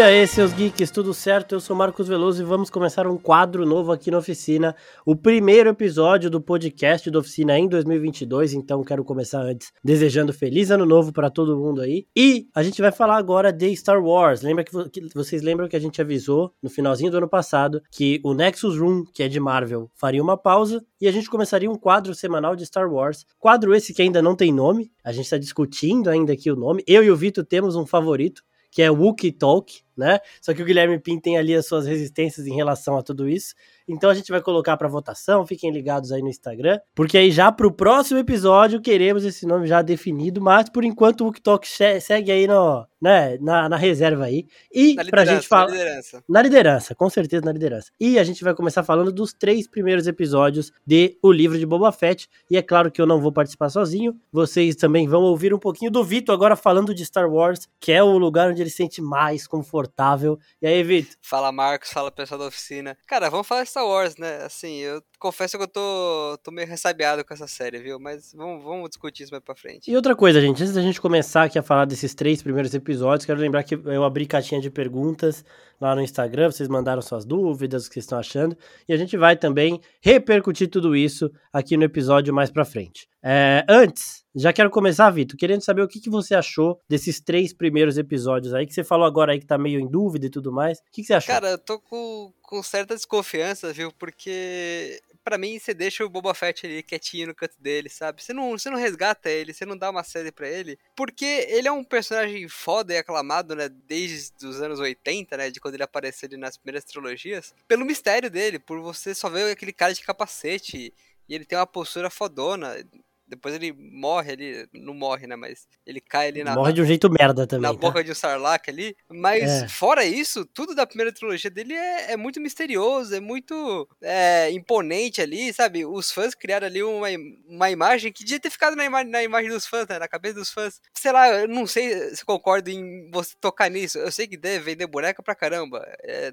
E aí, seus geeks, tudo certo? Eu sou Marcos Veloso e vamos começar um quadro novo aqui na Oficina, o primeiro episódio do podcast da Oficina em 2022, então quero começar antes desejando feliz ano novo para todo mundo aí. E a gente vai falar agora de Star Wars. Lembra que vocês lembram que a gente avisou no finalzinho do ano passado que o Nexus Room, que é de Marvel, faria uma pausa e a gente começaria um quadro semanal de Star Wars, quadro esse que ainda não tem nome, a gente está discutindo ainda aqui o nome. Eu e o Vitor temos um favorito, que é Wookie Talk, né? Só que o Guilherme Pim tem ali as suas resistências em relação a tudo isso. Então a gente vai colocar para votação, fiquem ligados aí no Instagram, porque aí já pro próximo episódio queremos esse nome já definido, mas por enquanto o Wookie Talk segue aí no, né, na reserva aí. E pra gente falar na liderança, com certeza na liderança. E a gente vai começar falando dos 3 primeiros episódios de O Livro de Boba Fett, e é claro que eu não vou participar sozinho, vocês também vão ouvir um pouquinho do Vitor agora falando de Star Wars, que é o lugar onde ele se sente mais confortável. E aí, Vitor? Fala, Marcos, fala pessoal da oficina. Cara, vamos falar Star Wars, né? Assim, eu confesso que eu tô meio ressabiado com essa série, viu? Mas vamos discutir isso mais pra frente. E outra coisa, gente, antes da gente começar aqui a falar desses 3 primeiros episódios, quero lembrar que eu abri caixinha de perguntas lá no Instagram, vocês mandaram suas dúvidas, o que vocês estão achando, e a gente vai também repercutir tudo isso aqui no episódio mais pra frente. Antes, já quero começar, Vitor, querendo saber o que você achou desses 3 primeiros episódios aí, que você falou agora aí que tá meio em dúvida e tudo mais. O que você achou? Cara, eu tô com certa desconfiança, viu, porque pra mim você deixa o Boba Fett ali quietinho no canto dele, sabe, você não resgata ele, você não dá uma série pra ele, porque ele é um personagem foda e aclamado, né, desde os anos 80, né, de quando ele apareceu ali nas primeiras trilogias, pelo mistério dele, por você só ver aquele cara de capacete, e ele tem uma postura fodona. Depois ele morre ali, não morre, né, mas ele cai ali na... Morre de um jeito merda também. Na boca de um Sarlacc ali, mas fora isso, tudo da primeira trilogia dele é muito misterioso, é muito imponente ali, sabe? Os fãs criaram ali uma imagem que devia ter ficado na imagem dos fãs, né? Na cabeça dos fãs. Sei lá, eu não sei se concordo em você tocar nisso, eu sei que deve vender boneca pra caramba,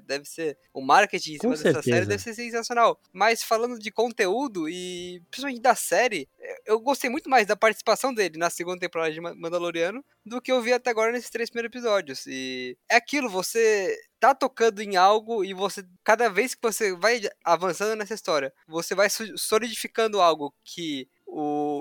deve ser o marketing em cima dessa série, deve ser sensacional, mas falando de conteúdo e principalmente da série, eu gostei muito mais da participação dele na segunda temporada de Mandaloriano do que eu vi até agora nesses 3 primeiros episódios. E é aquilo, você tá tocando em algo e você, cada vez que você vai avançando nessa história, você vai solidificando algo que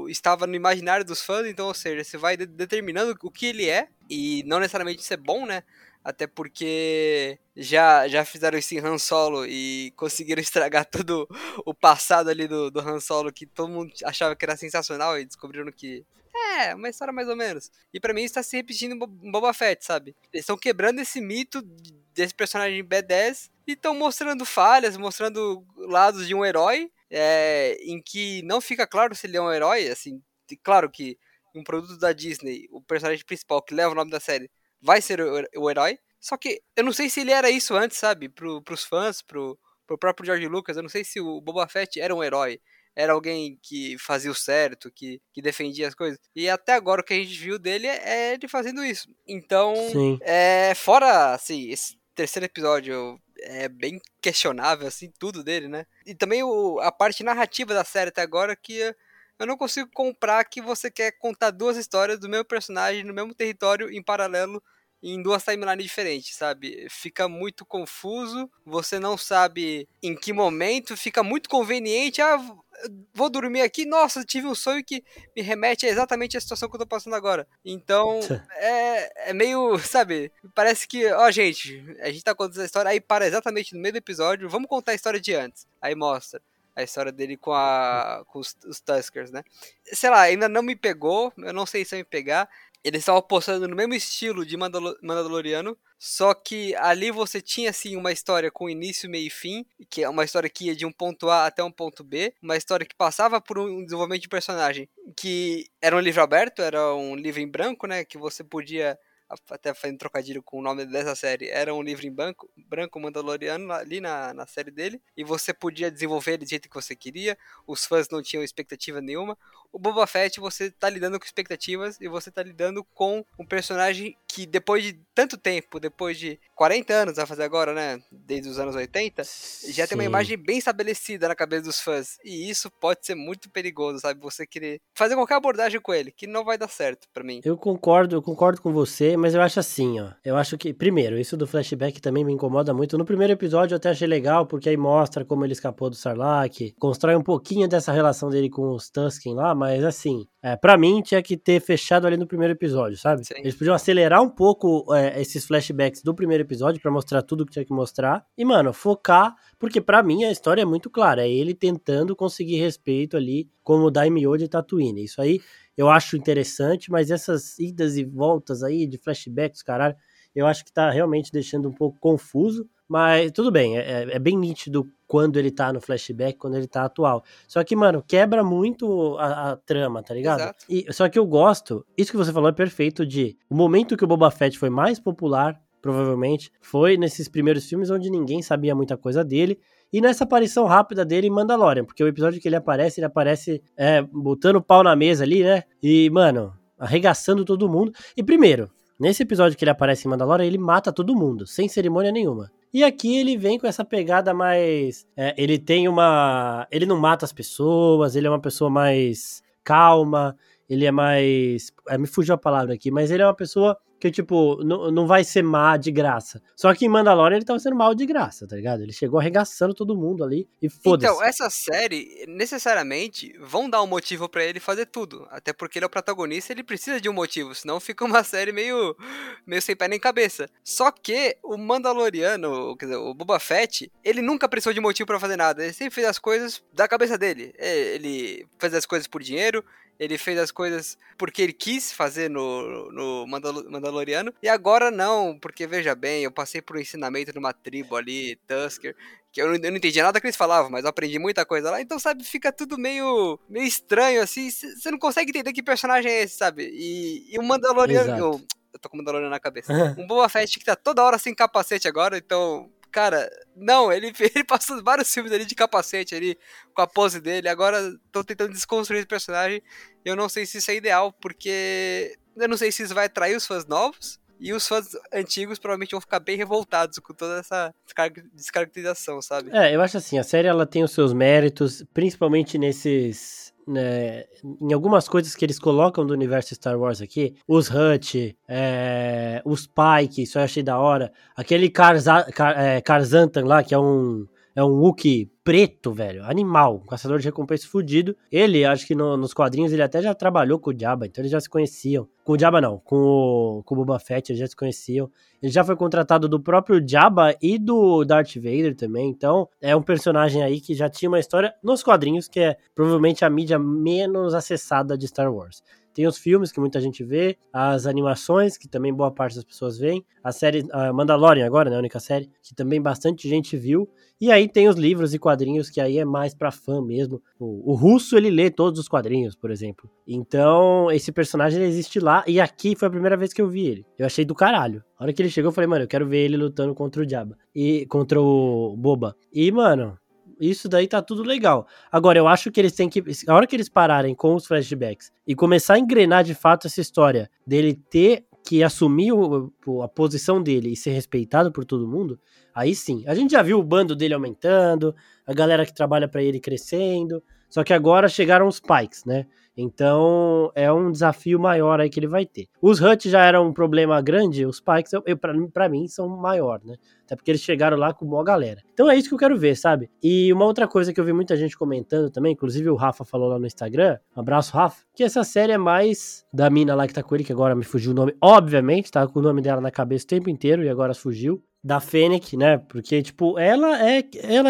estava no imaginário dos fãs, então, ou seja, você vai determinando o que ele é, e não necessariamente isso é bom, né? Até porque já fizeram isso em Han Solo e conseguiram estragar todo o passado ali do Han Solo, que todo mundo achava que era sensacional e descobriram que uma história mais ou menos. E pra mim isso tá se repetindo em Boba Fett, sabe? Eles estão quebrando esse mito desse personagem B10 e estão mostrando falhas, mostrando lados de um herói, em que não fica claro se ele é um herói, assim, claro que um produto da Disney, o personagem principal que leva o nome da série, vai ser o herói, só que eu não sei se ele era isso antes, sabe, pros fãs, pro próprio George Lucas, eu não sei se o Boba Fett era um herói, era alguém que fazia o certo, que defendia as coisas, e até agora o que a gente viu dele é ele fazendo isso, então, fora, assim, esse terceiro episódio é bem questionável, assim, tudo dele, né, e também a parte narrativa da série até agora que... Eu não consigo comprar que você quer contar 2 histórias do mesmo personagem, no mesmo território, em paralelo, em 2 timelines diferentes, sabe? Fica muito confuso, você não sabe em que momento, fica muito conveniente, vou dormir aqui, nossa, tive um sonho que me remete a exatamente a situação que eu tô passando agora. Então, é meio, sabe, parece que, ó, gente, a gente tá contando essa história, aí para exatamente no meio do episódio, vamos contar a história de antes, aí mostra a história dele com os Tuskers, né? Sei lá, ainda não me pegou, eu não sei se vai me pegar. Eles estavam postando no mesmo estilo de Mandaloriano, só que ali você tinha, assim, uma história com início, meio e fim, que é uma história que ia de um ponto A até um ponto B, uma história que passava por um desenvolvimento de personagem, que era um livro aberto, era um livro em branco, né, que você podia... até fazendo trocadilho com o nome dessa série, era um livro em branco Mandaloriano ali na série dele, e você podia desenvolver ele do jeito que você queria, os fãs não tinham expectativa nenhuma. O Boba Fett, você tá lidando com expectativas e você tá lidando com um personagem que depois de tanto tempo, depois de 40 anos a fazer agora, né, desde os anos 80, já tem uma imagem bem estabelecida na cabeça dos fãs, e isso pode ser muito perigoso, sabe, você querer fazer qualquer abordagem com ele, que não vai dar certo pra mim. Eu concordo com você, mas eu acho assim, ó. Eu acho que, primeiro, isso do flashback também me incomoda muito. No primeiro episódio eu até achei legal, porque aí mostra como ele escapou do Sarlacc, constrói um pouquinho dessa relação dele com os Tusken lá, mas assim, pra mim tinha que ter fechado ali no primeiro episódio, sabe? Sim. Eles podiam acelerar um pouco esses flashbacks do primeiro episódio pra mostrar tudo que tinha que mostrar e, mano, focar, porque pra mim a história é muito clara, é ele tentando conseguir respeito ali como Daimyo de Tatooine. Isso aí eu acho interessante, mas essas idas e voltas aí de flashbacks, caralho, eu acho que tá realmente deixando um pouco confuso, mas tudo bem, é bem nítido quando ele tá no flashback, quando ele tá atual. Só que, mano, quebra muito a trama, tá ligado? Exato. E, só que eu gosto, isso que você falou é perfeito, de o momento que o Boba Fett foi mais popular, provavelmente, foi nesses primeiros filmes onde ninguém sabia muita coisa dele, e nessa aparição rápida dele em Mandalorian, porque o episódio que ele aparece botando o pau na mesa ali, né? E, mano, arregaçando todo mundo. E primeiro, nesse episódio que ele aparece em Mandalorian, ele mata todo mundo, sem cerimônia nenhuma. E aqui ele vem com essa pegada mais... ele tem uma... Ele não mata as pessoas, ele é uma pessoa mais calma, ele é mais... me fugiu a palavra aqui, mas ele é uma pessoa... que, tipo, não vai ser má de graça. Só que em Mandalorian ele tava sendo mal de graça, tá ligado? Ele chegou arregaçando todo mundo ali e foda-se. Então, essa série, necessariamente, vão dar um motivo pra ele fazer tudo. Até porque ele é o protagonista, ele precisa de um motivo. Senão fica uma série meio sem pé nem cabeça. Só que o Mandaloriano, quer dizer, o Boba Fett, ele nunca precisou de motivo pra fazer nada. Ele sempre fez as coisas da cabeça dele. Ele fez as coisas por dinheiro... Ele fez as coisas porque ele quis fazer no Mandaloriano. E agora não, porque veja bem, eu passei por um ensinamento numa tribo ali, Tusker, que eu não entendi nada que eles falavam, mas eu aprendi muita coisa lá. Então, sabe, fica tudo meio estranho, assim. Você não consegue entender que personagem é esse, sabe? E o Mandaloriano... Eu tô com o Mandaloriano na cabeça. Um Boba Fett que tá toda hora sem capacete agora, então... Cara, não, ele passou vários filmes ali de capacete ali, com a pose dele, agora tô tentando desconstruir esse personagem, eu não sei se isso é ideal, porque eu não sei se isso vai atrair os fãs novos, e os fãs antigos provavelmente vão ficar bem revoltados com toda essa descaracterização, sabe? Eu acho assim, a série ela tem os seus méritos, principalmente nesses... Né, em algumas coisas que eles colocam do universo Star Wars aqui, os Hutt, os Pyke, isso eu achei da hora, aquele Krrsantan lá, que é um Wookie preto, velho, animal, caçador de recompensa fudido, ele, acho que nos quadrinhos ele até já trabalhou com o Jabba, então eles já se conheciam, com o Jabba não, com o Boba Fett eles já se conheciam, ele já foi contratado do próprio Jabba e do Darth Vader também, então é um personagem aí que já tinha uma história nos quadrinhos, que é provavelmente a mídia menos acessada de Star Wars. Tem os filmes que muita gente vê, as animações, que também boa parte das pessoas vê, a série Mandalorian agora, né, a única série, que também bastante gente viu, e aí tem os livros e quadrinhos, que aí é mais pra fã mesmo. O russo, ele lê todos os quadrinhos, por exemplo. Então, esse personagem, ele existe lá, e aqui foi a primeira vez que eu vi ele. Eu achei do caralho. A hora que ele chegou, eu falei, mano, eu quero ver ele lutando contra o Jabba, e contra o Boba. E, mano... Isso daí tá tudo legal. Agora, eu acho que eles têm que... A hora que eles pararem com os flashbacks e começar a engrenar de fato essa história dele ter que assumir a posição dele e ser respeitado por todo mundo, aí sim. A gente já viu o bando dele aumentando, a galera que trabalha pra ele crescendo, só que agora chegaram os Pikes, né? Então, é um desafio maior aí que ele vai ter. Os Hutt já eram um problema grande, os Pikes, pra mim, são maior, né? Até porque eles chegaram lá com uma galera. Então, é isso que eu quero ver, sabe? E uma outra coisa que eu vi muita gente comentando também, inclusive o Rafa falou lá no Instagram, um abraço, Rafa, que essa série é mais da mina lá que tá com ele, que agora me fugiu o nome, obviamente, tá com o nome dela na cabeça o tempo inteiro e agora fugiu. Da Fennec, né? Porque, tipo, ela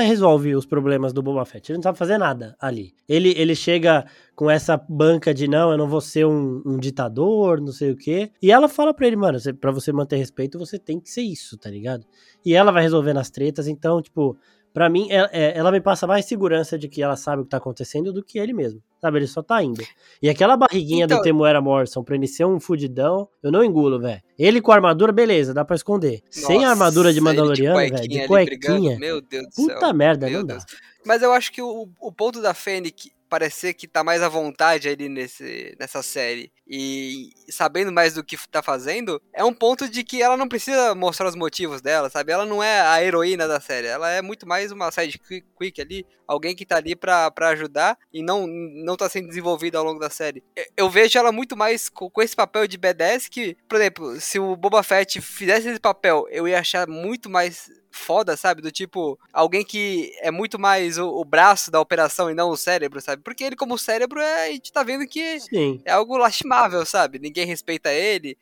resolve os problemas do Boba Fett. Ele não sabe fazer nada ali. Ele chega com essa banca de, não, eu não vou ser um ditador, não sei o quê. E ela fala pra ele, mano, pra você manter respeito, você tem que ser isso, tá ligado? E ela vai resolvendo as tretas, então, tipo... Pra mim, ela me passa mais segurança de que ela sabe o que tá acontecendo do que ele mesmo, sabe? Ele só tá indo. E aquela barriguinha então... do Temuera Morrison pra ele ser um fudidão, eu não engulo, velho. Ele com a armadura, beleza, dá pra esconder. Nossa, sem a armadura de Mandaloriano, velho, de cuequinha. Meu Deus do céu. Puta merda, meu Deus. Dá. Mas eu acho que o ponto da Fennec parecer que tá mais à vontade ali nessa série e sabendo mais do que tá fazendo, é um ponto de que ela não precisa mostrar os motivos dela, sabe? Ela não é a heroína da série, ela é muito mais uma sidekick ali, alguém que tá ali pra ajudar e não tá sendo desenvolvida ao longo da série. Eu vejo ela muito mais com esse papel de badass que, por exemplo, se o Boba Fett fizesse esse papel, eu ia achar muito mais foda, sabe? Do tipo, alguém que é muito mais o braço da operação e não o cérebro, sabe? Porque ele como cérebro, a gente tá vendo que sim, é algo lastimável, sabe? Ninguém respeita ele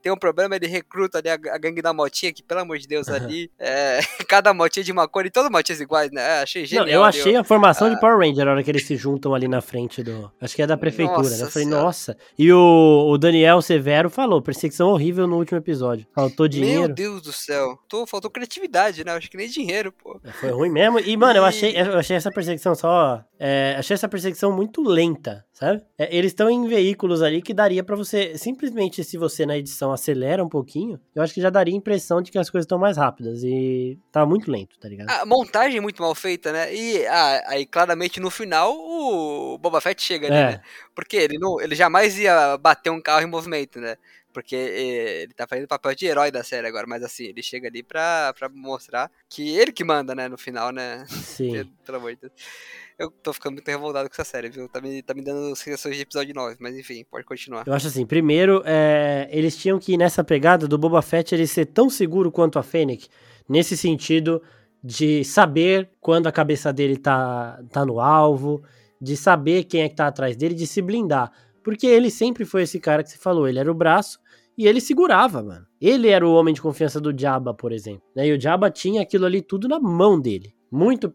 tem um problema, ele recruta ali a gangue da motinha, que pelo amor de Deus, ali, cada motinha de uma cor e todas as motinhas iguais, né? Achei genial. Não, eu achei a formação de Power Ranger, a hora que eles se juntam ali na frente do... Acho que é da prefeitura, nossa, né? Eu falei, nossa. E o Daniel Severo falou, perseguição horrível no último episódio. Faltou dinheiro. Meu Deus do céu. Faltou criatividade, né? Acho que nem dinheiro, pô. Foi ruim mesmo. E, mano, eu achei essa perseguição achei essa perseguição muito lenta, sabe? Eles estão em veículos ali que daria pra você... Simplesmente, se você na edição acelera um pouquinho, eu acho que já daria a impressão de que as coisas estão mais rápidas. E tá muito lento, tá ligado? A montagem é muito mal feita, né? E aí, claramente, no final, o Boba Fett chega, né? Porque ele jamais ia bater um carro em movimento, né? Porque ele tá fazendo o papel de herói da série agora, mas assim, ele chega ali pra mostrar que ele que manda, né, no final, né? Sim. Pelo amor de Deus. Eu tô ficando muito revoltado com essa série, viu? Tá me dando sensações de episódio 9, mas enfim, pode continuar. Eu acho assim, primeiro, eles tinham que ir nessa pegada do Boba Fett ele ser tão seguro quanto a Fennec, nesse sentido de saber quando a cabeça dele tá no alvo, de saber quem é que tá atrás dele, de se blindar. Porque ele sempre foi esse cara que você falou, ele era o braço e ele segurava, mano. Ele era o homem de confiança do Jabba, por exemplo, né? E o Jabba tinha aquilo ali tudo na mão dele. Muito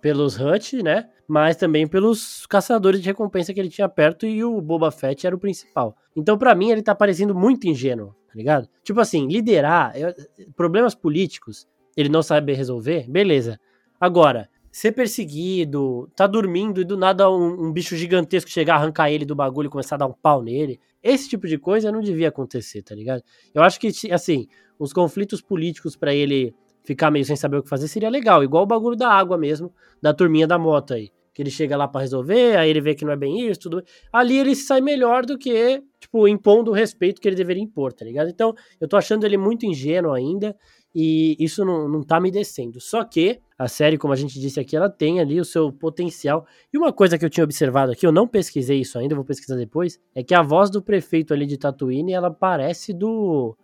pelos Hutt, né? Mas também pelos caçadores de recompensa que ele tinha perto e o Boba Fett era o principal. Então, pra mim, ele tá parecendo muito ingênuo, tá ligado? Tipo assim, liderar, problemas políticos, ele não sabe resolver, beleza. Agora... ser perseguido, tá dormindo e do nada um bicho gigantesco chegar, arrancar ele do bagulho e começar a dar um pau nele. Esse tipo de coisa não devia acontecer, tá ligado? Eu acho que, assim, os conflitos políticos pra ele ficar meio sem saber o que fazer seria legal. Igual o bagulho da água mesmo, da turminha da moto aí. Que ele chega lá pra resolver, aí ele vê que não é bem isso, tudo. Ali ele sai melhor do que, tipo, impondo o respeito que ele deveria impor, tá ligado? Então, eu tô achando ele muito ingênuo ainda. E isso não tá me descendo. Só que a série, como a gente disse aqui, ela tem ali o seu potencial. E uma coisa que eu tinha observado aqui, eu não pesquisei isso ainda, vou pesquisar depois, é que a voz do prefeito ali de Tatooine, ela parece do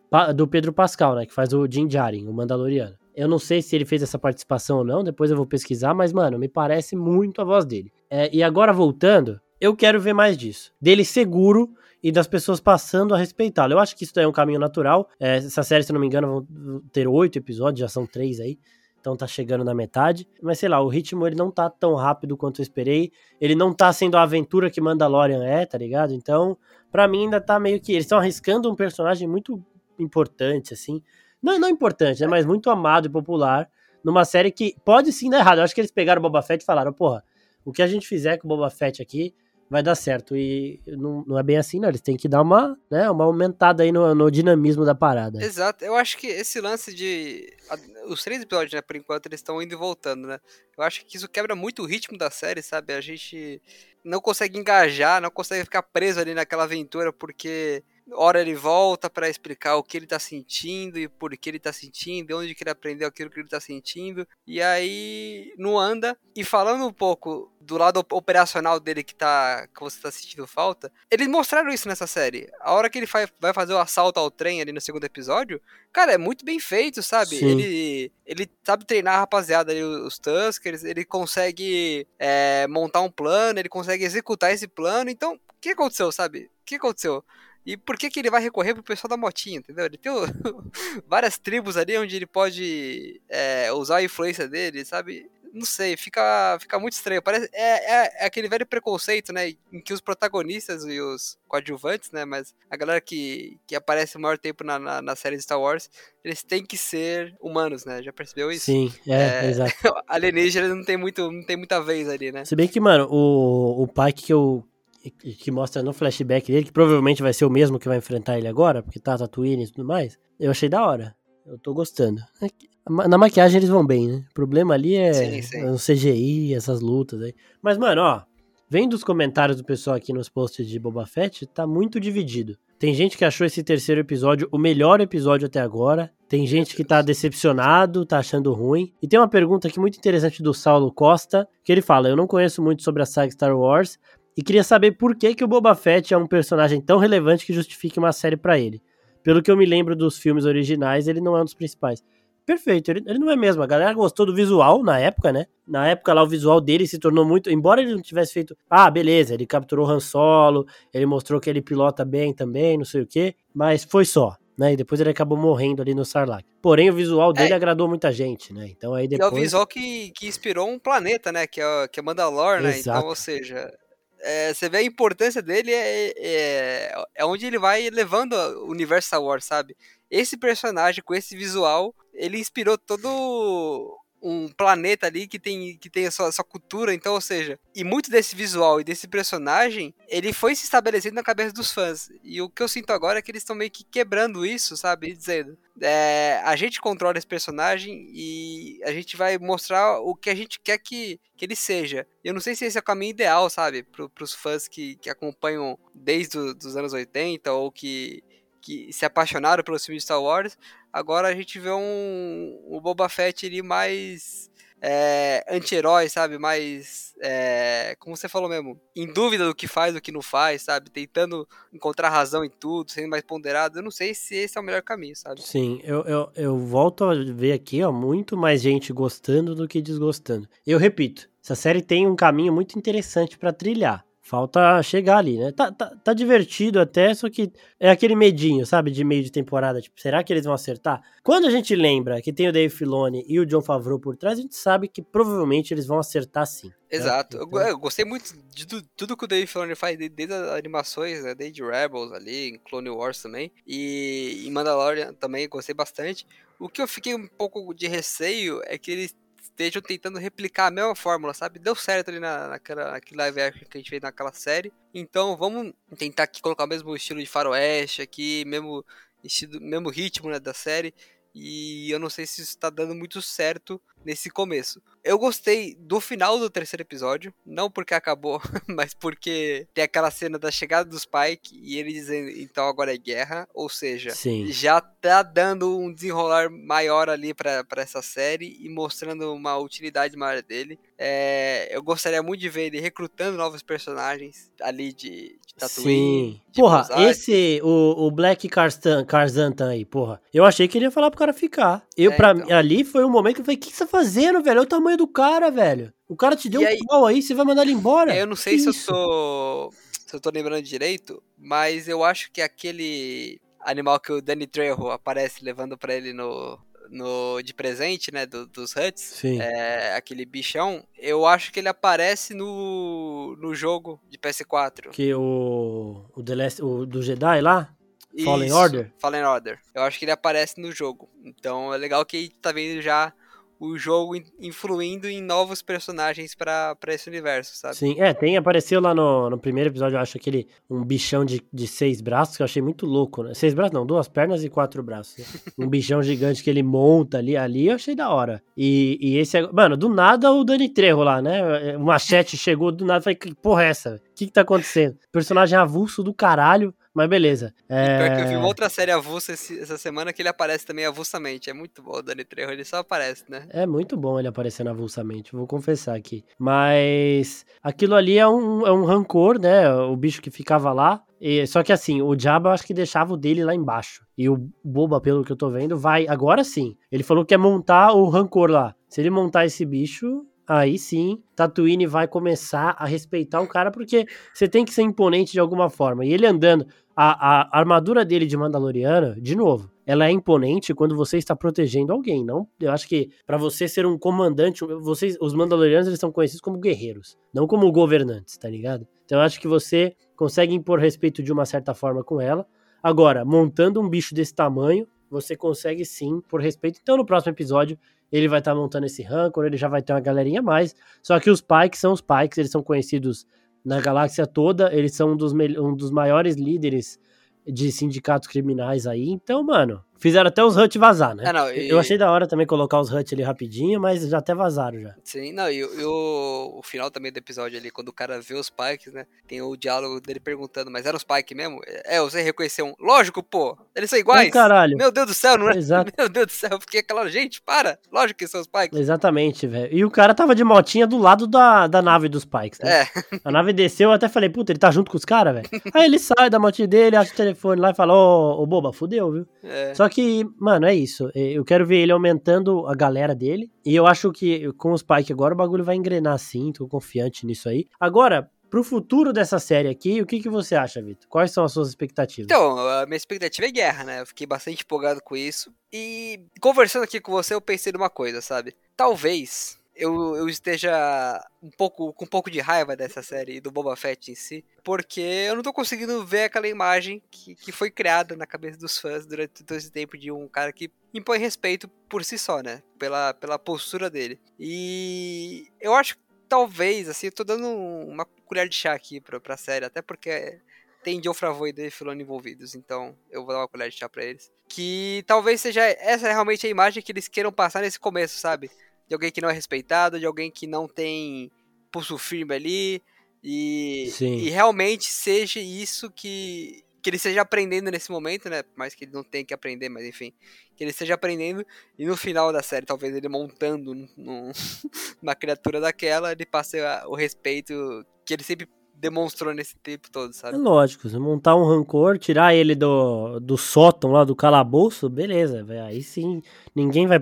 Pedro Pascal, né? Que faz o Din Djarin, o Mandaloriano. Eu não sei se ele fez essa participação ou não, depois eu vou pesquisar, mas, mano, me parece muito a voz dele. E agora, voltando, eu quero ver mais disso. Dele seguro... e das pessoas passando a respeitá-lo. Eu acho que isso daí é um caminho natural. Essa série, se não me engano, vão ter 8 episódios, já são 3 aí. Então tá chegando na metade. Mas sei lá, o ritmo ele não tá tão rápido quanto eu esperei. Ele não tá sendo a aventura que Mandalorian é, tá ligado? Então, pra mim ainda tá meio que... eles estão arriscando um personagem muito importante, assim. Não importante, né? Mas muito amado e popular. Numa série que pode sim dar errado. Eu acho que eles pegaram o Boba Fett e falaram, porra, o que a gente fizer com o Boba Fett aqui... vai dar certo, e não é bem assim, não. Eles têm que dar uma aumentada aí no dinamismo da parada. Exato, eu acho que esse lance de... os 3 episódios, né, por enquanto, eles estão indo e voltando, né? Eu acho que isso quebra muito o ritmo da série, sabe? A gente não consegue engajar, não consegue ficar preso ali naquela aventura, porque... hora ele volta pra explicar o que ele tá sentindo e por que ele tá sentindo, onde que ele aprendeu aquilo que ele tá sentindo, e aí não anda. E falando um pouco do lado operacional dele que você tá sentindo falta, eles mostraram isso nessa série. A hora que ele vai fazer o assalto ao trem ali no segundo episódio, cara, é muito bem feito, sabe? Ele sabe treinar a rapaziada ali, os Tuskers, ele consegue montar um plano, ele consegue executar esse plano. Então, o que aconteceu, sabe? O que aconteceu? E por que ele vai recorrer pro pessoal da motinha, entendeu? Ele tem várias tribos ali onde ele pode usar a influência dele, sabe? Não sei, fica muito estranho. Parece, é aquele velho preconceito, né? Em que os protagonistas e os coadjuvantes, né? Mas a galera que aparece o maior tempo na série de Star Wars, eles têm que ser humanos, né? Já percebeu isso? Sim, exato. Alienígena não tem muita vez ali, né? Se bem que, mano, o Pyke que mostra no flashback dele, que provavelmente vai ser o mesmo que vai enfrentar ele agora, porque tá Tatooine e tudo mais, eu achei da hora. Eu tô gostando. Na maquiagem eles vão bem, né? O problema ali é o CGI, essas lutas aí. Mas, mano, ó, Vendo os comentários do pessoal aqui nos posts de Boba Fett, tá muito dividido. Tem gente que achou esse terceiro episódio o melhor episódio até agora. Tem gente que tá decepcionado, tá achando ruim. E tem uma pergunta aqui muito interessante do Saulo Costa, que ele fala: eu não conheço muito sobre a saga Star Wars e queria saber por que, que o Boba Fett é um personagem tão relevante que justifique uma série pra ele. Pelo que eu me lembro dos filmes originais, ele não é um dos principais. Perfeito, ele não é mesmo. A galera gostou do visual na época, né? Na época lá o visual dele se tornou muito... Embora ele não tivesse feito... Ah, beleza, ele capturou Han Solo, ele mostrou que ele pilota bem também, não sei o quê. Mas foi só, né? E depois ele acabou morrendo ali no Sarlacc. Porém, o visual dele agradou muita gente, né? Então aí depois... E é o visual que inspirou um planeta, né? Que é Mandalore, né? Exato. Então, ou seja... você vê a importância dele, é onde ele vai levando o universo Star Wars, sabe? Esse personagem, com esse visual, ele inspirou todo um planeta ali que tem a sua cultura, então, ou seja, e muito desse visual e desse personagem, ele foi se estabelecendo na cabeça dos fãs. E o que eu sinto agora é que eles estão meio que quebrando isso, sabe? E dizendo, a gente controla esse personagem e a gente vai mostrar o que a gente quer que ele seja. Eu não sei se esse é o caminho ideal, sabe? Pros fãs que acompanham desde os anos 80 ou que se apaixonaram pelo filme de Star Wars. Agora a gente vê um Boba Fett ali mais anti-herói, sabe? Mais, como você falou mesmo, em dúvida do que faz, do que não faz, sabe? Tentando encontrar razão em tudo, sendo mais ponderado. Eu não sei se esse é o melhor caminho, sabe? Sim, eu volto a ver aqui, ó, muito mais gente gostando do que desgostando. Eu repito, essa série tem um caminho muito interessante pra trilhar. Falta chegar ali, né? Tá divertido até, só que é aquele medinho, sabe? De meio de temporada, tipo, será que eles vão acertar? Quando a gente lembra que tem o Dave Filoni e o Jon Favreau por trás, a gente sabe que provavelmente eles vão acertar sim. Exato. Né? Então... Eu gostei muito de tudo que o Dave Filoni faz, desde as animações, né? Desde Rebels ali, em Clone Wars também, e em Mandalorian também gostei bastante. O que eu fiquei um pouco de receio é que eles estejam tentando replicar a mesma fórmula, sabe? Deu certo ali naquele live action que a gente fez naquela série. Então vamos tentar aqui colocar o mesmo estilo de faroeste aqui, mesmo estilo, mesmo ritmo, né, da série. E eu não sei se isso tá dando muito certo nesse começo. Eu gostei do final do terceiro episódio, não porque acabou, mas porque tem aquela cena da chegada dos Pyke e eles dizendo, então agora é guerra, ou seja, sim, já tá dando um desenrolar maior ali pra essa série e mostrando uma utilidade maior dele. Eu gostaria muito de ver ele recrutando novos personagens ali de Tatooine. Sim. Porra, o Black Krrsantan aí, porra. Eu achei que ele ia falar pro cara ficar. Ali foi um momento que eu falei, o que você tá fazendo, velho? Olha o tamanho do cara, velho. O cara te deu e um aí, pau aí, você vai mandar ele embora? Eu não sei se eu tô lembrando direito, mas eu acho que aquele animal que o Danny Trejo aparece levando pra ele de presente, né, dos Hutts, aquele bichão, eu acho que ele aparece no jogo de PS4. Que o do Jedi lá? Isso, Fallen Order. Eu acho que ele aparece no jogo. Então é legal que tá vendo já o jogo influindo em novos personagens pra esse universo, sabe? Sim, tem, apareceu lá no primeiro episódio, eu acho, aquele, um bichão de 6 braços, que eu achei muito louco, né? 6 braços não, 2 pernas e 4 braços. Né? Um bichão gigante que ele monta ali eu achei da hora. E esse, mano, do nada o Danny Trejo lá, né? O machete chegou do nada, falei, que porra é essa? O que tá acontecendo? Personagem avulso do caralho. Mas beleza. Pior que eu vi uma outra série avulsa essa semana que ele aparece também avulsamente. É muito bom o Danny Trejo, ele só aparece, né? É muito bom ele aparecendo avulsamente, vou confessar aqui. Mas aquilo ali é um rancor, né? O bicho que ficava lá. Só que assim, o Jabba eu acho que deixava o dele lá embaixo. E o Boba, pelo que eu tô vendo, vai... Agora sim. Ele falou que ia montar o rancor lá. Se ele montar esse bicho... Aí sim, Tatooine vai começar a respeitar o cara, porque você tem que ser imponente de alguma forma. E ele andando, a armadura dele de Mandaloriano, de novo, ela é imponente quando você está protegendo alguém, não? Eu acho que para você ser um comandante, os Mandalorianos, eles são conhecidos como guerreiros, não como governantes, tá ligado? Então eu acho que você consegue impor respeito de uma certa forma com ela. Agora, montando um bicho desse tamanho, você consegue sim, por respeito. Então no próximo episódio, ele vai estar montando esse Rancor, ele já vai ter uma galerinha a mais. Só que os Pikes são os Pikes, eles são conhecidos na galáxia toda, eles são um dos maiores líderes de sindicatos criminais aí. Então, mano, Fizeram até os Hutt vazar, né? Eu achei da hora também colocar os Hutt ali rapidinho, mas já até vazaram já. Sim, não, e o final também do episódio ali, quando o cara vê os Pikes, né? Tem o diálogo dele perguntando, mas eram os Pikes mesmo? É, você reconheceu um. Lógico, pô! Eles são iguais! Ai, caralho. Meu Deus do céu, não é? Exato. Meu Deus do céu, porque aquela gente, para! Lógico que são os Pikes. Exatamente, velho. E o cara tava de motinha do lado da nave dos Pikes, né? É. A nave desceu, eu até falei, puta, ele tá junto com os caras, velho? Aí ele sai da motinha dele, acha o telefone lá e fala, ô, boba, fudeu, viu? É. Só que, mano, é isso. Eu quero ver ele aumentando a galera dele. E eu acho que com os Pyke agora o bagulho vai engrenar sim. Tô confiante nisso aí. Agora, pro futuro dessa série aqui, o que você acha, Vitor? Quais são as suas expectativas? Então, a minha expectativa é guerra, né? Eu fiquei bastante empolgado com isso. E conversando aqui com você, eu pensei numa coisa, sabe? Talvez eu esteja com um pouco de raiva dessa série e do Boba Fett em si, porque eu não tô conseguindo ver aquela imagem que foi criada na cabeça dos fãs durante todo esse tempo de um cara que impõe respeito por si só, né? Pela postura dele. E eu acho que talvez, assim, eu tô dando uma colher de chá aqui pra série, até porque tem Jon Favreau e Dave Filoni envolvidos, então eu vou dar uma colher de chá pra eles. Que talvez seja essa realmente a imagem que eles queiram passar nesse começo, sabe? De alguém que não é respeitado, de alguém que não tem pulso firme ali, e realmente seja isso que ele esteja aprendendo nesse momento, né? Por mais que ele não tenha que aprender, mas enfim, que ele esteja aprendendo, e no final da série, talvez ele montando uma criatura daquela, ele passe o respeito que ele sempre demonstrou nesse tempo todo, sabe? É lógico, se montar um rancor, tirar ele do sótão lá, do calabouço, beleza, véio, aí sim,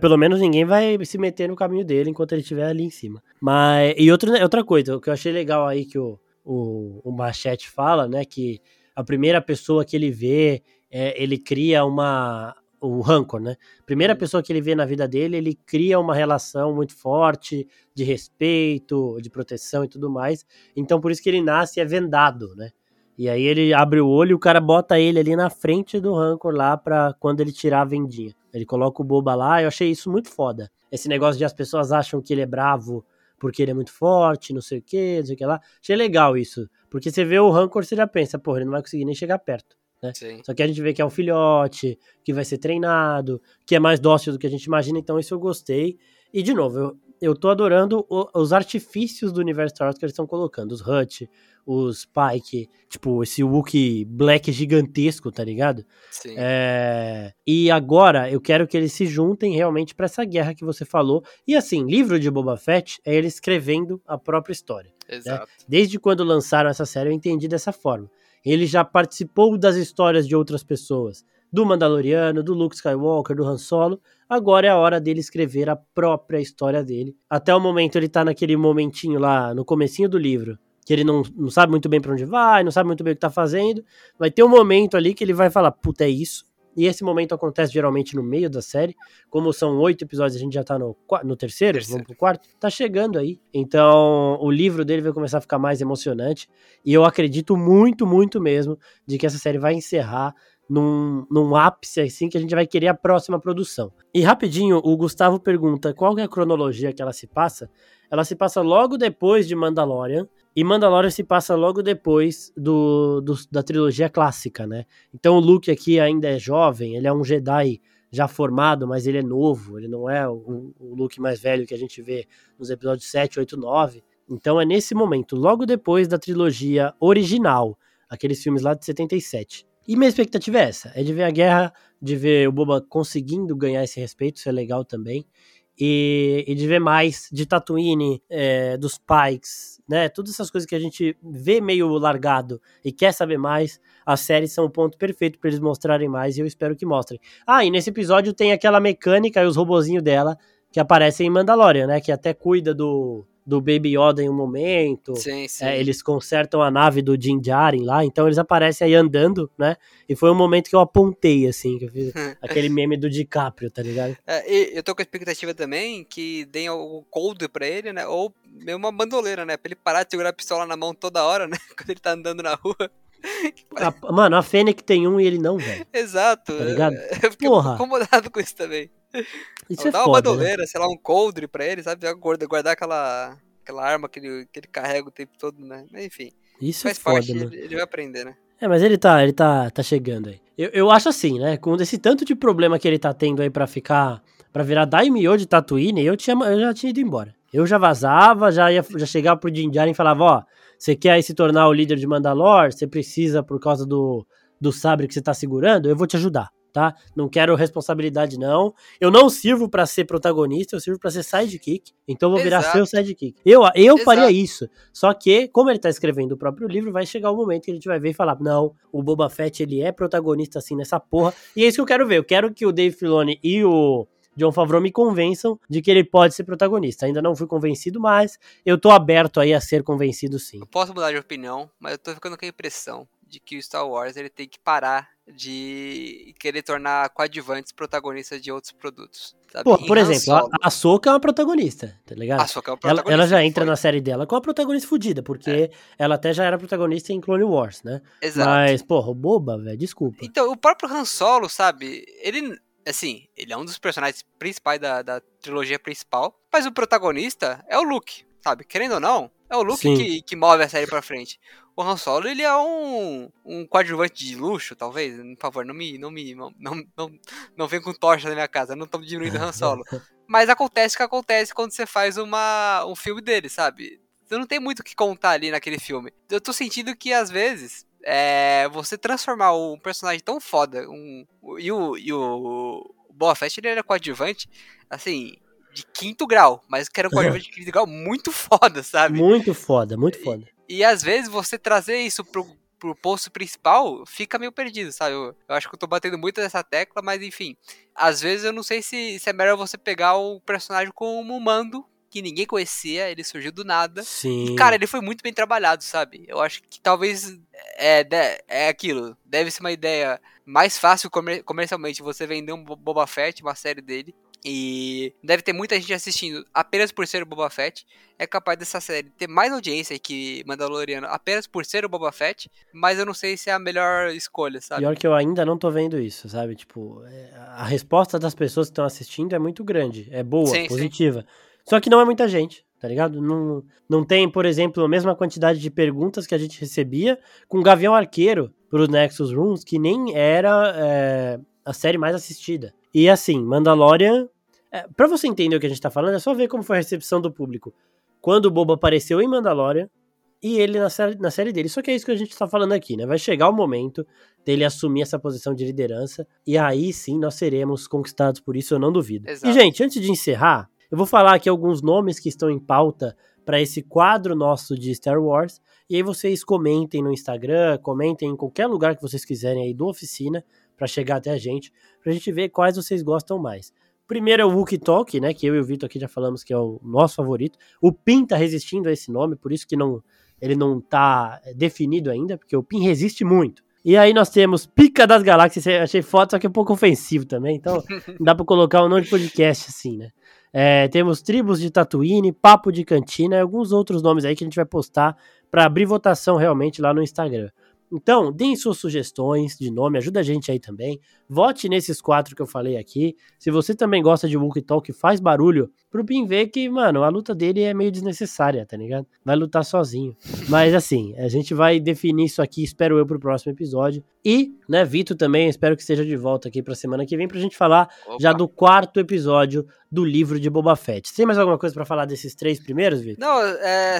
pelo menos ninguém vai se meter no caminho dele enquanto ele estiver ali em cima. Mas, e outra coisa, o que eu achei legal aí que o Machete fala, né, que a primeira pessoa que ele vê, ele cria o rancor, né? Primeira pessoa que ele vê na vida dele, ele cria uma relação muito forte de respeito, de proteção e tudo mais. Então, por isso que ele nasce e é vendado, né? E aí ele abre o olho e o cara bota ele ali na frente do rancor lá pra quando ele tirar a vendinha. Ele coloca o boba lá, eu achei isso muito foda. Esse negócio de as pessoas acham que ele é bravo porque ele é muito forte, não sei o que lá. Achei legal isso. Porque você vê o rancor, você já pensa, porra, ele não vai conseguir nem chegar perto. Né? Só que a gente vê que é um filhote, que vai ser treinado, que é mais dócil do que a gente imagina, então isso eu gostei. E de novo, eu tô adorando os artifícios do universo Star Wars que eles estão colocando, os Hutt, os Pyke, tipo esse Wookie Black gigantesco, tá ligado? Sim. E agora eu quero que eles se juntem realmente pra essa guerra que você falou. E assim, livro de Boba Fett é ele escrevendo a própria história. Exato. Né? Desde quando lançaram essa série eu entendi dessa forma. Ele já participou das histórias de outras pessoas, do Mandaloriano, do Luke Skywalker, do Han Solo. Agora é a hora dele escrever a própria história dele. Até o momento ele tá naquele momentinho lá, no comecinho do livro, que ele não sabe muito bem pra onde vai, não sabe muito bem o que tá fazendo. Vai ter um momento ali que ele vai falar, puta, é isso. E esse momento acontece geralmente no meio da série. Como são 8 episódios, a gente já tá no terceiro, vamos pro quarto. Tá chegando aí. Então, o livro dele vai começar a ficar mais emocionante. E eu acredito muito, muito mesmo de que essa série vai encerrar num ápice, assim, que a gente vai querer a próxima produção. E rapidinho, o Gustavo pergunta qual é a cronologia que ela se passa. Ela se passa logo depois de Mandalorian. E Mandalorian se passa logo depois da trilogia clássica, né? Então o Luke aqui ainda é jovem, ele é um Jedi já formado, mas ele é novo, ele não é o Luke mais velho que a gente vê nos episódios 7, 8, 9. Então é nesse momento, logo depois da trilogia original, aqueles filmes lá de 77. E minha expectativa é essa, é de ver a guerra, de ver o Boba conseguindo ganhar esse respeito, isso é legal também. E de ver mais de Tatooine, dos Pikes, né? Todas essas coisas que a gente vê meio largado e quer saber mais, as séries são o ponto perfeito pra eles mostrarem mais e eu espero que mostrem. Ah, e nesse episódio tem aquela mecânica e os robozinhos dela que aparecem em Mandalorian, né? Que até cuida do Baby Yoda em um momento. Sim. Eles consertam a nave do Din Djarin lá, então eles aparecem aí andando, né? E foi um momento que eu apontei, assim, que eu fiz aquele meme do DiCaprio, tá ligado? Eu tô com a expectativa também que deem o cold pra ele, né? Ou mesmo uma bandoleira, né? Pra ele parar de segurar a pistola na mão toda hora, né? Quando ele tá andando na rua. Mano, a Fennec tem um e ele não, velho. Exato. Tá ligado? Eu fiquei incomodado com isso também. Isso dá uma bandoleira, né? Sei lá, um coldre pra ele, sabe? Guardar aquela arma que ele carrega o tempo todo, né? Enfim. Isso faz parte, né? Ele vai aprender, né? É, mas ele tá chegando aí. Eu acho assim, né? Com esse tanto de problema que ele tá tendo aí pra virar Daimyo de Tatooine, eu já tinha ido embora. Eu já vazava, já chegava pro Din Djarin e falava, ó, você quer aí se tornar o líder de Mandalore? Você precisa, por causa do sabre que você tá segurando? Eu vou te ajudar, tá? Não quero responsabilidade, não. Eu não sirvo pra ser protagonista, eu sirvo pra ser sidekick. Então eu vou virar seu sidekick. Eu faria isso. Só que, como ele tá escrevendo o próprio livro, vai chegar o momento que a gente vai ver e falar, não, o Boba Fett, ele é protagonista, assim, nessa porra. E é isso que eu quero ver. Eu quero que o Dave Filoni e o Jon Favreau me convençam de que ele pode ser protagonista. Ainda não fui convencido, mas eu tô aberto aí a ser convencido, sim. Eu posso mudar de opinião, mas eu tô ficando com a impressão de que o Star Wars ele tem que parar de querer tornar coadjuvantes protagonistas de outros produtos. Sabe? Pô, por exemplo, a Ahsoka é uma protagonista, tá ligado? A Ahsoka é uma protagonista. Ela já entra na série dela com a protagonista fodida, porque ela até já era protagonista em Clone Wars, né? Exato. Mas, porra, boba, velho, desculpa. Então, o próprio Han Solo, sabe, ele... Assim, ele é um dos personagens principais da trilogia principal, mas o protagonista é o Luke, sabe? Querendo ou não, é o Luke que move a série pra frente. O Han Solo, ele é um coadjuvante de luxo, talvez. Por favor, não vem com tocha na minha casa, não tô diminuindo o Han Solo. Mas acontece o que acontece quando você faz um filme dele, sabe? Você não tem muito o que contar ali naquele filme. Eu tô sentindo que, às vezes... você transformar um personagem tão foda e o Boba Fett, ele era coadjuvante assim, de quinto grau, mas que era um coadjuvante de quinto grau muito foda, sabe? Muito foda. E às vezes você trazer isso pro posto principal fica meio perdido, sabe? Eu acho que eu tô batendo muito nessa tecla, mas enfim, às vezes eu não sei se é melhor você pegar o personagem como um mando que ninguém conhecia, ele surgiu do nada. Sim. E, cara, ele foi muito bem trabalhado, sabe? Eu acho que talvez é aquilo. Deve ser uma ideia mais fácil comercialmente você vender um Boba Fett, uma série dele. E deve ter muita gente assistindo apenas por ser o Boba Fett. É capaz dessa série ter mais audiência que Mandaloriano apenas por ser o Boba Fett. Mas eu não sei se é a melhor escolha, sabe? Pior que eu ainda não tô vendo isso, sabe? Tipo, a resposta das pessoas que estão assistindo é muito grande. É boa, sim, positiva. Sim. Só que não é muita gente, tá ligado? Não tem, por exemplo, a mesma quantidade de perguntas que a gente recebia com o Gavião Arqueiro pros Nexus Rooms, que nem era a série mais assistida. E assim, Mandalorian... pra você entender o que a gente tá falando, é só ver como foi a recepção do público. Quando o Boba apareceu em Mandalorian e ele na série dele. Só que é isso que a gente tá falando aqui, né? Vai chegar o momento dele assumir essa posição de liderança e aí sim nós seremos conquistados por isso, eu não duvido. Exato. E, gente, antes de encerrar... Eu vou falar aqui alguns nomes que estão em pauta para esse quadro nosso de Star Wars. E aí vocês comentem no Instagram, comentem em qualquer lugar que vocês quiserem aí do Oficina, para chegar até a gente, pra gente ver quais vocês gostam mais. Primeiro é o Wookie Talk, né, que eu e o Vitor aqui já falamos que é o nosso favorito. O Pim tá resistindo a esse nome, por isso que ele não tá definido ainda, porque o Pim resiste muito. E aí nós temos Pica das Galáxias, achei foda, só que é um pouco ofensivo também, então dá pra colocar um nome de podcast assim, né. Temos Tribos de Tatooine, Papo de Cantina e alguns outros nomes aí que a gente vai postar para abrir votação realmente lá no Instagram. Então, deem suas sugestões de nome, ajuda a gente aí também. Vote nesses 4 que eu falei aqui. Se você também gosta de Wookie Talk, faz barulho pro Pim ver que, mano, a luta dele é meio desnecessária, tá ligado? Vai lutar sozinho. Mas assim, a gente vai definir isso aqui, espero eu, pro próximo episódio. E, né, Vitor também, espero que esteja de volta aqui pra semana que vem pra gente falar já do 4º episódio do livro de Boba Fett. Você tem mais alguma coisa pra falar desses 3 primeiros, Vitor? Não,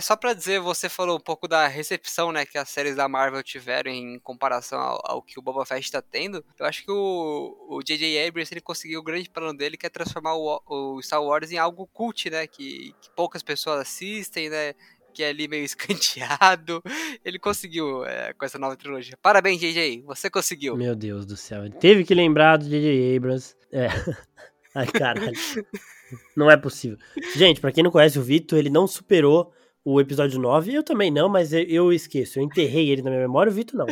só pra dizer, você falou um pouco da recepção, né, que as séries da Marvel tiveram em comparação ao que o Boba Fett tá tendo. Eu acho que o J.J. Abrams, ele conseguiu o grande plano dele, que é transformar o Star Wars em algo cult, né, que poucas pessoas assistem, né, que é ali meio escanteado. Ele conseguiu com essa nova trilogia. Parabéns, J.J., você conseguiu. Meu Deus do céu, ele teve que lembrar do J.J. Abrams. Ai, caralho. Não é possível. Gente, pra quem não conhece o Vitor, ele não superou o episódio 9, eu também não, mas eu esqueço, eu enterrei ele na minha memória, o Vitor não,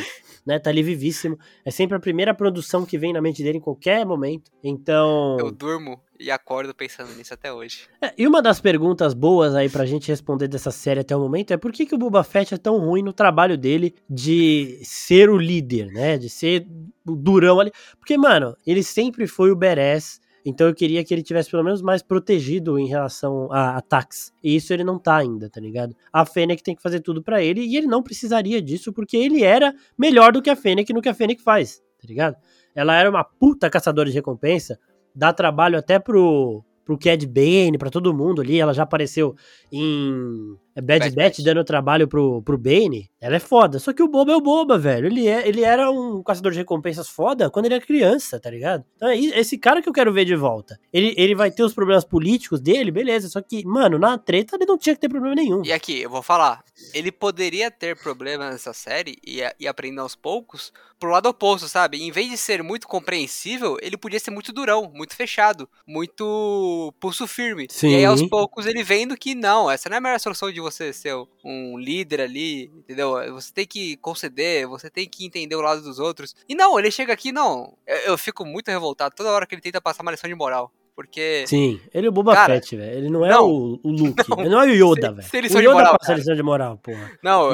né, tá ali vivíssimo, é sempre a primeira produção que vem na mente dele em qualquer momento, então... Eu durmo e acordo pensando nisso até hoje. E uma das perguntas boas aí pra gente responder dessa série até o momento é por que o Boba Fett é tão ruim no trabalho dele de ser o líder, né, de ser o durão ali, porque, mano, ele sempre foi o badass Então eu queria que ele tivesse pelo menos mais protegido em relação a ataques. E isso ele não tá ainda, tá ligado? A Fennec tem que fazer tudo pra ele e ele não precisaria disso porque ele era melhor do que a Fennec no que a Fennec faz, tá ligado? Ela era uma puta caçadora de recompensa, dá trabalho até pro Cad Bane, pra todo mundo ali. Ela já apareceu em Bad Batch dando trabalho pro Bane. Ela é foda. Só que o Boba é o Boba, velho. Ele era um caçador de recompensas foda quando ele era criança, tá ligado? Então é esse cara que eu quero ver de volta. Ele vai ter os problemas políticos dele, beleza. Só que, mano, na treta ele não tinha que ter problema nenhum. E aqui, eu vou falar. Ele poderia ter problema nessa série e aprender aos poucos pro lado oposto, sabe? Em vez de ser muito compreensível, ele podia ser muito durão, muito fechado, muito pulso firme. Sim. E aí aos poucos ele vendo que não, essa não é a melhor solução de você ser um líder ali, entendeu? Você tem que conceder, você tem que entender o lado dos outros. E não, ele chega aqui, não. Eu fico muito revoltado toda hora que ele tenta passar uma lição de moral. Porque... Sim, ele é o Boba Fett, velho. Ele não é o Luke. Não, ele não é o Yoda, velho. O Yoda moral, passa a lição de moral, porra. Não,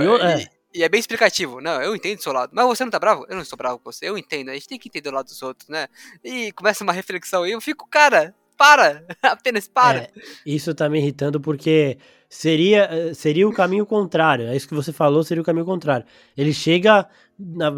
E é bem explicativo. Não, eu entendo do seu lado. Mas você não tá bravo? Eu não estou bravo com você. Eu entendo. A gente tem que entender o lado dos outros, né? E começa uma reflexão. E eu fico, cara, apenas para. Isso tá me irritando porque seria o caminho contrário. É isso que você falou, seria o caminho contrário. Ele chega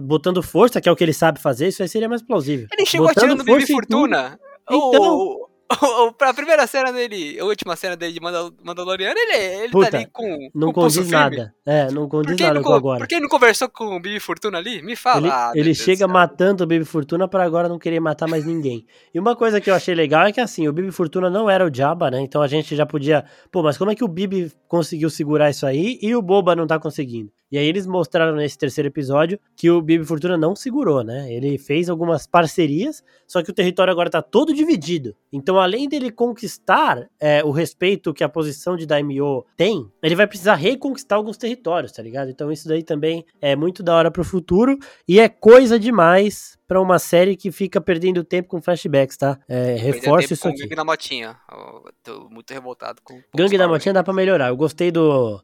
botando força, que é o que ele sabe fazer. Isso aí seria mais plausível. Ele chegou atirando Bibi Fortuna. Então... A primeira cena dele, a última cena dele de Mandaloriano, ele puta, tá ali com... Não condiz nada. É, não condiz nada com agora. Por que ele não conversou com o Bibi Fortuna ali? Me fala. Ele chega matando o Bibi Fortuna pra agora não querer matar mais ninguém. E uma coisa que eu achei legal é que assim, o Bibi Fortuna não era o Jabba, né? Então a gente já podia... Pô, mas como é que o Bibi conseguiu segurar isso aí e o Boba não tá conseguindo? E aí eles mostraram nesse terceiro episódio que o Bibi Fortuna não segurou, né? Ele fez algumas parcerias, só que o território agora tá todo dividido. Então, além dele conquistar o respeito que a posição de Daimyo tem, ele vai precisar reconquistar alguns territórios, tá ligado? Então isso daí também é muito da hora pro futuro e é coisa demais pra uma série que fica perdendo tempo com flashbacks, tá? Reforço isso aqui. Gangue da Motinha. Eu tô muito revoltado com... Gangue da Motinha dá pra melhorar. Eu gostei do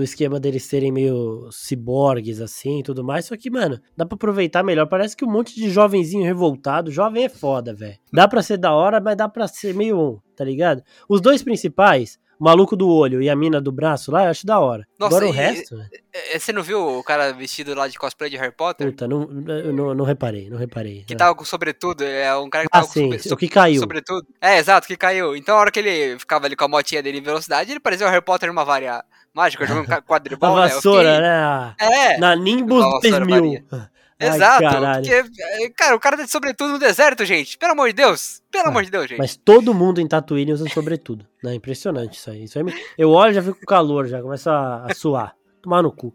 esquema deles serem meio ciborgues, assim, e tudo mais. Só que, mano, dá pra aproveitar melhor. Parece que um monte de jovenzinho revoltado. Jovem é foda, velho. Dá pra ser da hora, mas dá pra ser meio... Tá ligado? Os dois principais... O maluco do olho e a mina do braço lá, eu acho da hora. Nossa, agora o resto... Você não viu o cara vestido lá de cosplay de Harry Potter? Puta, não reparei. Que tava com sobretudo, é um cara que tava com sobretudo. O que caiu. Sobretudo. É, exato, que caiu. Então a hora que ele ficava ali com a motinha dele em velocidade, ele parecia o Harry Potter numa varia mágica, jogando um quadribol. A vassoura, né? É. Na Nimbus 3000. Exato, ai, porque, cara, o cara tá de sobretudo no deserto, gente, pelo amor de Deus, gente. Mas todo mundo em Tatooine usa sobretudo, né, impressionante isso aí, eu olho e já fico com calor, já começo a suar, tomar no cu.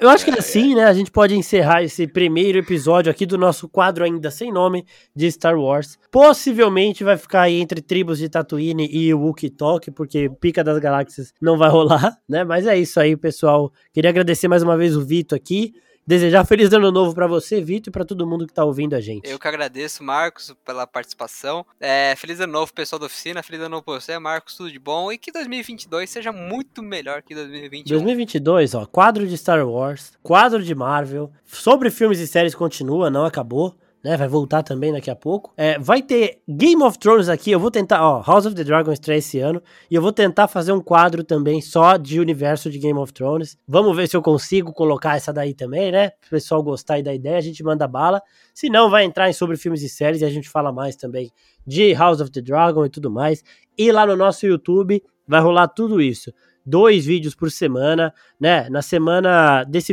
Eu acho que assim, né, a gente pode encerrar esse primeiro episódio aqui do nosso quadro ainda sem nome de Star Wars, possivelmente vai ficar aí entre Tribos de Tatooine e o Wookie Talk, porque Pica das Galáxias não vai rolar, né, mas é isso aí, pessoal, queria agradecer mais uma vez o Vitor aqui, desejar feliz ano novo pra você, Vitor, e pra todo mundo que tá ouvindo a gente. Eu que agradeço, Marcos, pela participação. Feliz ano novo, pessoal da oficina. Feliz ano novo pra você, Marcos. Tudo de bom. E que 2022 seja muito melhor que 2021. 2022, ó, quadro de Star Wars, quadro de Marvel, sobre filmes e séries continua, não acabou. Né, vai voltar também daqui a pouco. Vai ter Game of Thrones aqui, eu vou tentar, ó, House of the Dragon estreia esse ano, e eu vou tentar fazer um quadro também só de universo de Game of Thrones. Vamos ver se eu consigo colocar essa daí também, né? Se o pessoal gostar aí da ideia, a gente manda bala. Se não, vai entrar em sobre filmes e séries e a gente fala mais também de House of the Dragon e tudo mais. E lá no nosso YouTube vai rolar tudo isso. 2 vídeos por semana, né? Na semana desse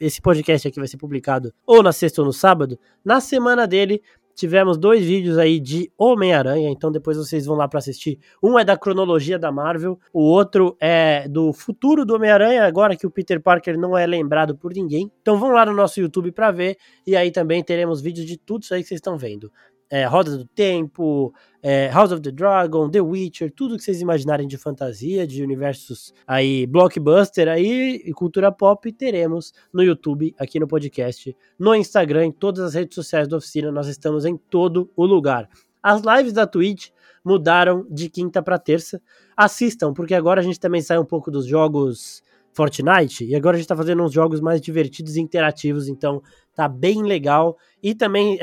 esse podcast aqui vai ser publicado ou na sexta ou no sábado. Na semana dele tivemos 2 vídeos aí de Homem-Aranha, então depois vocês vão lá pra assistir. Um é da cronologia da Marvel, o outro é do futuro do Homem-Aranha, agora que o Peter Parker não é lembrado por ninguém. Então vão lá no nosso YouTube pra ver, e aí também teremos vídeos de tudo isso aí que vocês estão vendo. Roda do Tempo, House of the Dragon, The Witcher, tudo que vocês imaginarem de fantasia, de universos aí, blockbuster aí e cultura pop, teremos no YouTube, aqui no podcast, no Instagram, em todas as redes sociais da oficina, nós estamos em todo o lugar. As lives da Twitch mudaram de quinta para terça, assistam, porque agora a gente também sai um pouco dos jogos Fortnite, e agora a gente tá fazendo uns jogos mais divertidos e interativos, então tá bem legal, e também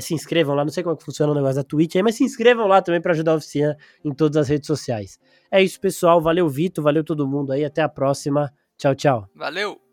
se inscrevam lá, não sei como é que funciona o negócio da Twitch aí, mas se inscrevam lá também para ajudar a oficina em todas as redes sociais. É isso, pessoal, valeu Vitor, valeu todo mundo aí, até a próxima, tchau, tchau. Valeu!